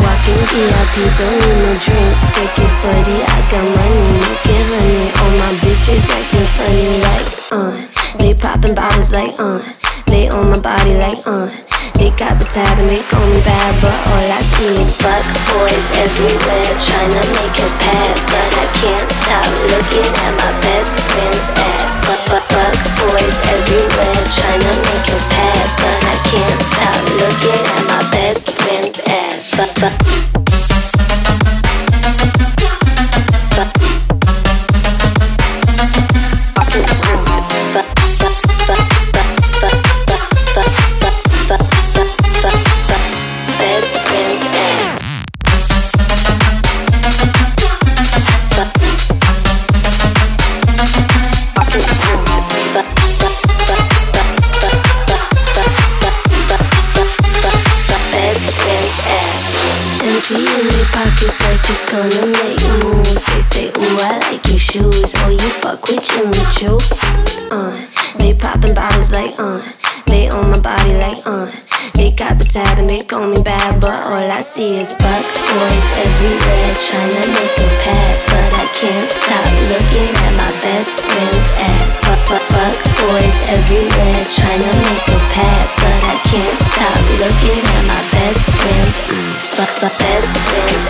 Walking VIP, don't need no drink. Sick his buddy, I got money, making honey. All my bitches acting funny like, They popping bottles like, They on my body like, They got the tab and they call me bad, but all I see is buck boys everywhere trying to make a pass, but I can't stop looking at my best friend's ass. Buck boys everywhere trying to make a pass, but I can't stop looking at my best friend's ass. Empty in your pockets like it's gonna make moves. They say, ooh, I like your shoes. Oh, you fuck with Jimmy Choo. They poppin' bottles like, They on my body like, They got the tab and they call me bad, but all I see is buck boys everywhere trying to make a pass, but I can't stop looking at my best friend's ass. Buck boys everywhere trying to make a pass, but I can't stop looking at my best friend's ass. Best friends.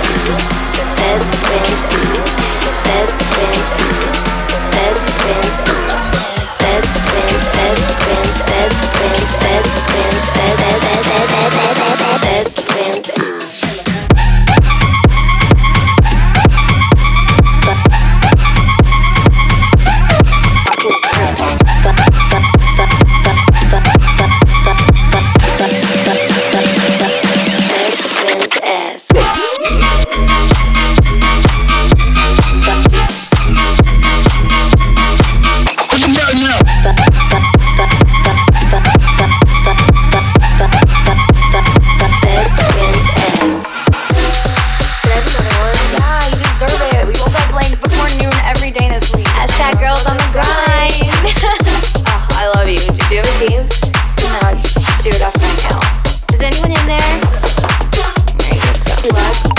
Does anyone in there? Alright, let's go.